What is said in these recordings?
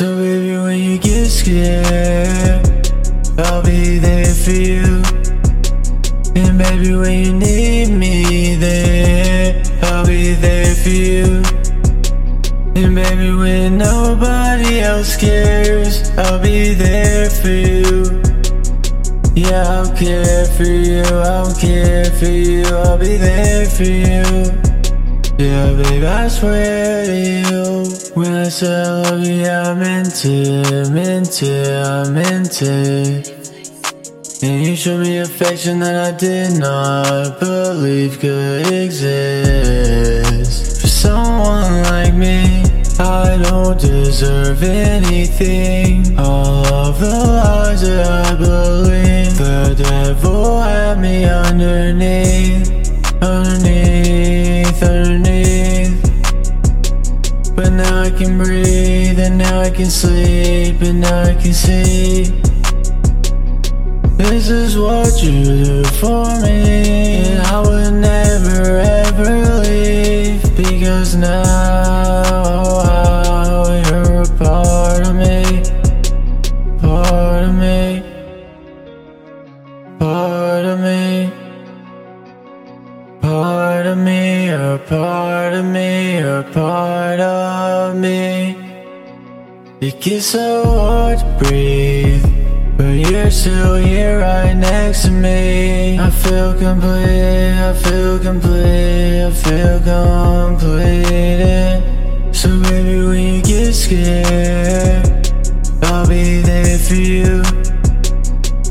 So baby, when you get scared, I'll be there for you. And baby, when you need me there, I'll be there for you. And baby, when nobody else cares, I'll be there for you. Yeah, I'll care for you, I'll care for you, I'll be there for you. Yeah, babe, I swear to you, when I say I love you, I meant it, meant it, I meant it. And you showed me affection that I did not believe could exist. For someone like me, I don't deserve anything. All of the lies that I believe, the devil had me underneath, underneath, underneath. But now I can breathe, and now I can sleep, and now I can see. This is what you do for me, and I would never ever leave, because now you're a part of me, part of me, part of me, part of me, you're a part of me, you're a part of me. Me. It gets so hard to breathe, but you're still here right next to me. I feel complete, I feel complete, I feel completed. So baby, when you get scared, I'll be there for you.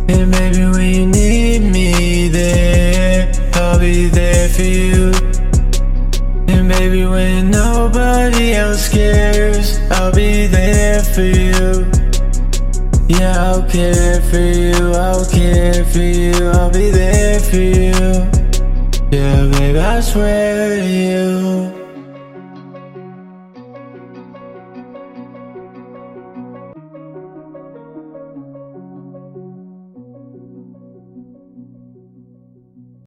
And baby, when you need me there, I'll be there for you. And baby, when nobody else cares, I'll be there for you. Yeah, I'll care for you, I'll care for you, I'll be there for you. Yeah, babe, I swear to you,